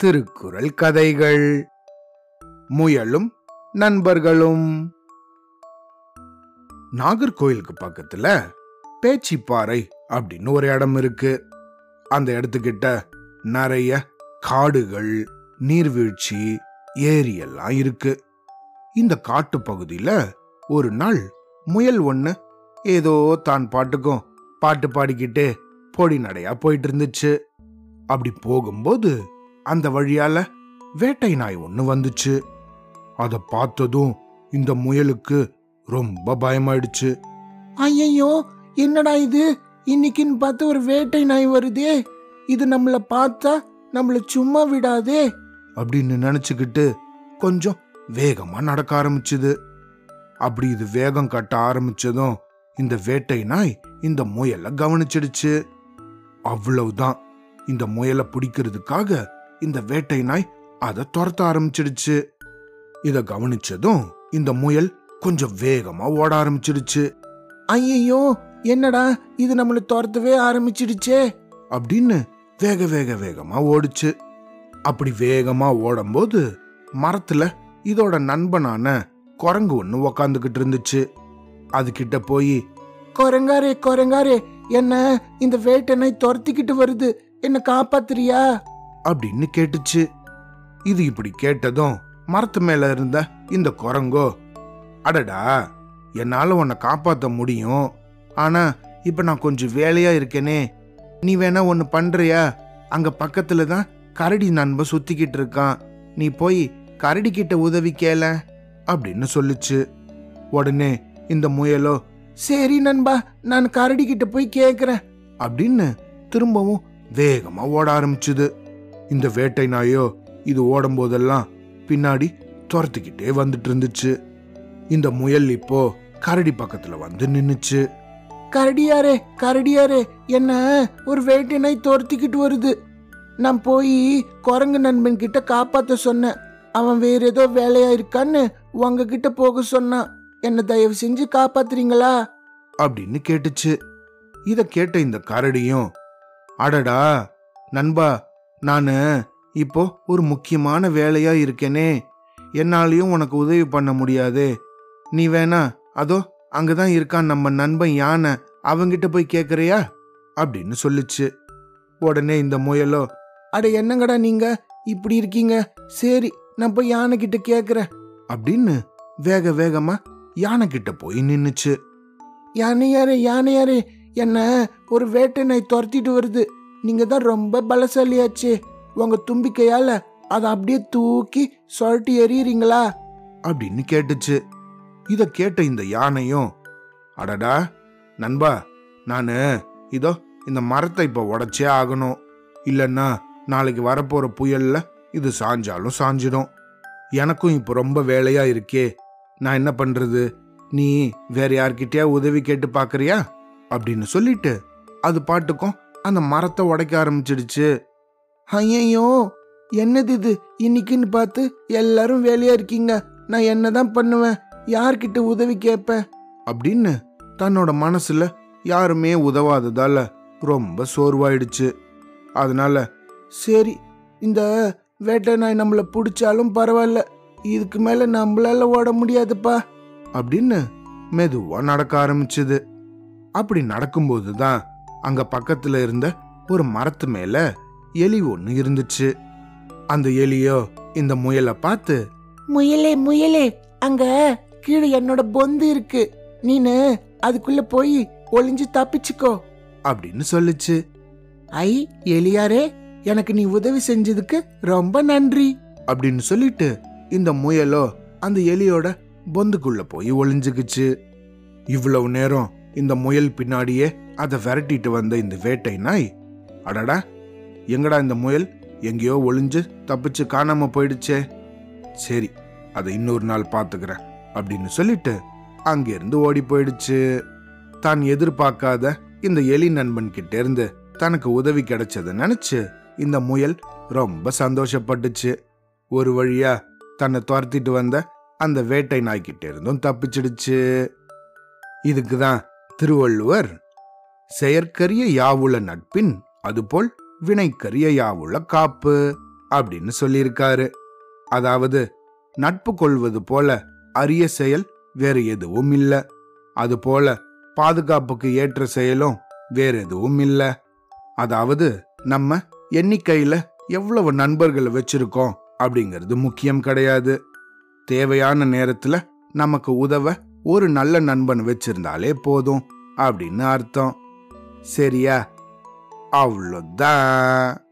திருக்குறள் கதைகள். முயலும் நண்பர்களும். நாகர்கோயிலுக்கு பக்கத்துல பேச்சிப்பாறை அப்படின்னு ஒரு இடம் இருக்கு. அந்த இடத்துக்கிட்ட நிறைய காடுகள், நீர்வீழ்ச்சி, ஏரியெல்லாம் இருக்கு. இந்த காட்டு பகுதியில ஒரு நாள் முயல் ஒண்ணு ஏதோ தான் பாட்டுக்கும் பாட்டு பாடிக்கிட்டு பொடி நடையா போயிட்டு இருந்துச்சு. அப்படி போகும்போது அந்த வழியால வேட்டை நாய் ஒண்ணு வந்துச்சு. அதை பார்த்ததும் இந்த முயலுக்கு ரொம்ப பயமாயிடுச்சு. ஐயோ, என்னடா இது, இன்னைக்குன்னு பார்த்து ஒரு வேட்டை நாய் வருதே, இது நம்மள பார்த்தா நம்மள சும்மா விடாதே அப்படின்னு நினைச்சுக்கிட்டு கொஞ்சம் வேகமா நடக்க ஆரம்பிச்சுது. அப்படி இது வேகம் கட்ட ஆரம்பிச்சதும் இந்த வேட்டை நாய் இந்த முயலை கவனிச்சிடுச்சு. அவ்வளவுதான், இந்த முயலை பிடிக்கிறதுக்காக இந்த வேட்டை நாய் அதை துரத்த ஆரம்பிச்சிடுச்சு. இத கவனிச்சதும் இந்த முயல் கொஞ்சம் வேகமா ஓட ஆரம்பிச்சிடுச்சு. ஐயோ, என்னடா இது நம்மள துரத்தவே ஆரம்பிச்சிடுச்சே அப்படின்னு வேகமா ஓடுச்சு. அப்படி வேகமா ஓடும்போது மரத்துல இதோட நண்பனான குரங்கு ஒண்ணு உக்காந்துகிட்டு இருந்துச்சு. அதுகிட்ட போய், குரங்காரே குரங்காரே, என்ன இந்த வேட்டை துரத்திக்கிட்டு வருது, என்ன காப்பாத்துறியா அப்படின்னு கேட்டுச்சு. இது இப்படி கேட்டதும் மரத்து மேல இருந்த இந்த குரங்கோ, அடடா, என்னால உன்னை காப்பாற்ற முடியும், ஆனா இப்ப நான் கொஞ்சம் வேலையா இருக்கேனே, நீ வேணா ஒன்னு பண்றியா, அங்க பக்கத்துல தான் கரடி நண்ப சுத்திக்கிட்டு இருக்கான், நீ போய் கரடி கிட்ட உதவி கேள அப்படின்னு சொல்லுச்சு. உடனே இந்த முயலோ, சரி நண்பா, நான் கரடி கிட்ட போய் கேக்குறேன் அப்படின்னு திரும்பவும் வேகமா ஓட ஆரம்பிச்சுது. இந்த வேட்டை நாயோ இது ஓடும் போதெல்லாம் பின்னாடி துரத்துக்கிட்டே வந்துட்டு இருந்துச்சு. இந்த முயல் இப்போ கரடி பக்கத்துல வந்து நின்னுச்சு. கரடியாரே கரடியாரே, என்ன ஒரு வேட்டை நாய் துரத்திக்கிட்டு வருது, நான் போய் குரங்கு நண்பன் கிட்ட காப்பாத்த சொன்னேன், அவன் வேற ஏதோ வேலையா இருக்கான்னு உங்ககிட்ட போக சொன்னான், என்ன தயவு செஞ்சு காப்பாத்துறீங்களா அப்படின்னு கேட்டுச்சு. இத கேட்ட இந்த கரடியும், அடடா நண்பா, நானு இப்போ ஒரு முக்கியமான வேலையா இருக்கேனே, என்னாலையும் உனக்கு உதவி பண்ண முடியாது, நீ வேணா அதோ அங்கதான் இருக்கான் நம்ம நண்பன் யானை, அவங்கிட்ட போய் கேக்குறியா அப்படின்னு சொல்லிச்சு. உடனே இந்த முயலோ, அட என்னங்கடா நீங்க இப்படி இருக்கீங்க, சரி நான் போய் யானை கிட்ட கேக்குறேன் அப்படின்னு வேகமா யானை கிட்ட போய் நின்னுச்சு. யானையாரே யானையாரே, என்ன ஒரு வேட்டை நாய் துரத்திட்டு வருது, நீங்க தான் ரொம்ப பலசாலியாச்சு, உங்க தும்பிக்கையால அதை அப்படியே தூக்கி சொட்டி எறியறீங்களா அப்படின்னு கேட்டுச்சு. இத கேட்ட இந்த யானையும், அடடா நண்பா, நானு இதோ இந்த மரத்தை இப்ப உடைச்சே ஆகணும், இல்லைன்னா நாளைக்கு வரப்போற புயல்ல இது சாஞ்சாலும் சாஞ்சிடும், எனக்கும் இப்போ ரொம்ப வேலையா இருக்கே, நான் என்ன பண்றது, நீ வேற யார்கிட்டயா உதவி கேட்டு பாக்குறியா அப்படின்னு சொல்லிட்டு அது பாட்டுக்கும் அந்த மரத்தை உடைக்க ஆரம்பிச்சிடுச்சு. ஐயோ, என்னது இது, இன்னைக்குன்னு பார்த்து எல்லாரும் வேலையா இருக்கீங்க, நான் என்னதான் பண்ணுவேன், யார்கிட்ட உதவி கேட்பேன் அப்படின்னு தன்னோட மனசுல யாருமே உதவாததால ரொம்ப சோர்வாயிடுச்சு. அதனால சரி, இந்த வேட்டை நாய் நம்மள பிடிச்சாலும் பரவாயில்ல, இதுக்கு மேல நம்மளால ஓட முடியாதுப்பா அப்படின்னு மெதுவா நடக்க ஆரம்பிச்சுது. அப்படி நடக்கும்போதுதான் அங்க பக்கத்துல இருந்த ஒரு மரத்து மேல எலி ஒண்ணு இருந்துச்சு. அந்த எலியோ இந்த முயலை பார்த்து, முயலே முயலே, அங்க கீழே என்னோட பொந்து இருக்கு, நீனு அதுக்குள்ள போய் ஒளிஞ்சு தப்பிச்சுக்கோ அப்படின்னு சொல்லுச்சு. ஐ எலியாரே, எனக்கு நீ உதவி செஞ்சதுக்கு ரொம்ப நன்றி அப்படின்னு சொல்லிட்டு இந்த முயலோ அந்த எலியோட பொந்துக்குள்ள போய் ஒளிஞ்சுக்குச்சு. இவ்வளவு நேரம் இந்த முயல் பின்னாடியே அதை விரட்டிட்டு வந்த இந்த வேட்டை நாய், அடடா எங்கடா இந்த முயல் எங்கேயோ ஒளிஞ்சு தப்பிச்சு காணாம போயிடுச்சே, சரி அதை இன்னொரு நாள் பார்த்துக்கிறேன் அப்படின்னு சொல்லிட்டு அங்கிருந்து ஓடி போயிடுச்சு. தான் எதிர்பார்க்காத இந்த எலி நண்பன் கிட்ட இருந்து தனக்கு உதவி கிடைச்சதை நினைச்சு இந்த முயல் ரொம்ப சந்தோஷப்பட்டுச்சு. ஒரு வழியா தன்னை துரத்திட்டு வந்த அந்த வேட்டை நாய்கிட்ட இருந்தும் தப்பிச்சிடுச்சு. இதுக்குதான் திருவள்ளுவர், செயற்கரிய யாவுள நட்பின் அதுபோல் வினைக்கரியையாவுள்ள காப்பு அப்படின்னு சொல்லியிருக்காரு. அதாவது நட்பு கொள்வது போல அரிய செயல் வேறு எதுவும் இல்லை, அதுபோல பாதுகாப்புக்கு ஏற்ற செயலும் வேறு எதுவும் இல்லை. அதாவது நம்ம எண்ணிக்கையில எவ்வளவு நண்பர்களை வச்சிருக்கோம் அப்படிங்கிறது முக்கியம் கிடையாது. தேவையான நேரத்துல நமக்கு உதவ ஒரு நல்ல நண்பன் வச்சிருந்தாலே போதும் அப்படின்னு அர்த்தம். சரியா? அவ்வளோதான்.